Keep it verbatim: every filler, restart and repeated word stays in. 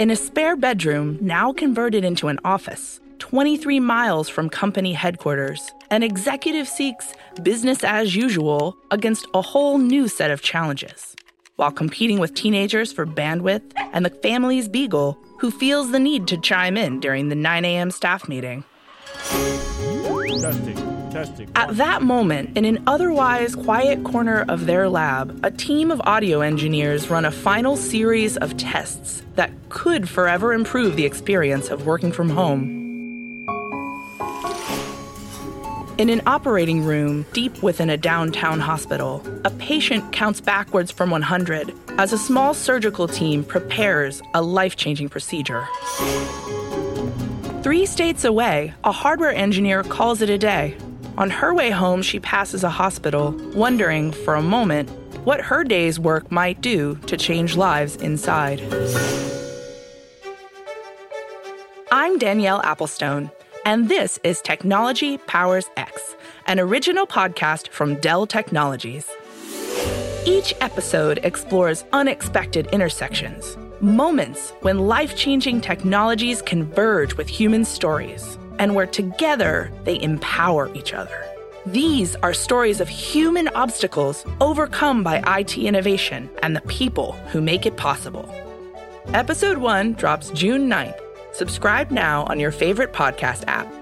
In a spare bedroom, now converted into an office, twenty-three miles from company headquarters, an executive seeks business as usual against a whole new set of challenges, while competing with teenagers for bandwidth and the family's beagle, who feels the need to chime in during the nine a.m. staff meeting. Testing, testing. At that moment, in an otherwise quiet corner of their lab, a team of audio engineers run a final series of tests that could forever improve the experience of working from home. In an operating room deep within a downtown hospital, a patient counts backwards from one hundred as a small surgical team prepares a life-changing procedure. Three states away, a hardware engineer calls it a day. On her way home, she passes a hospital, wondering for a moment what her day's work might do to change lives inside. I'm Danielle Applestone. And this is Technology Powers X, an original podcast from Dell Technologies. Each episode explores unexpected intersections, moments when life-changing technologies converge with human stories, and where together they empower each other. These are stories of human obstacles overcome by I T innovation and the people who make it possible. Episode one drops June ninth. Subscribe now on your favorite podcast app.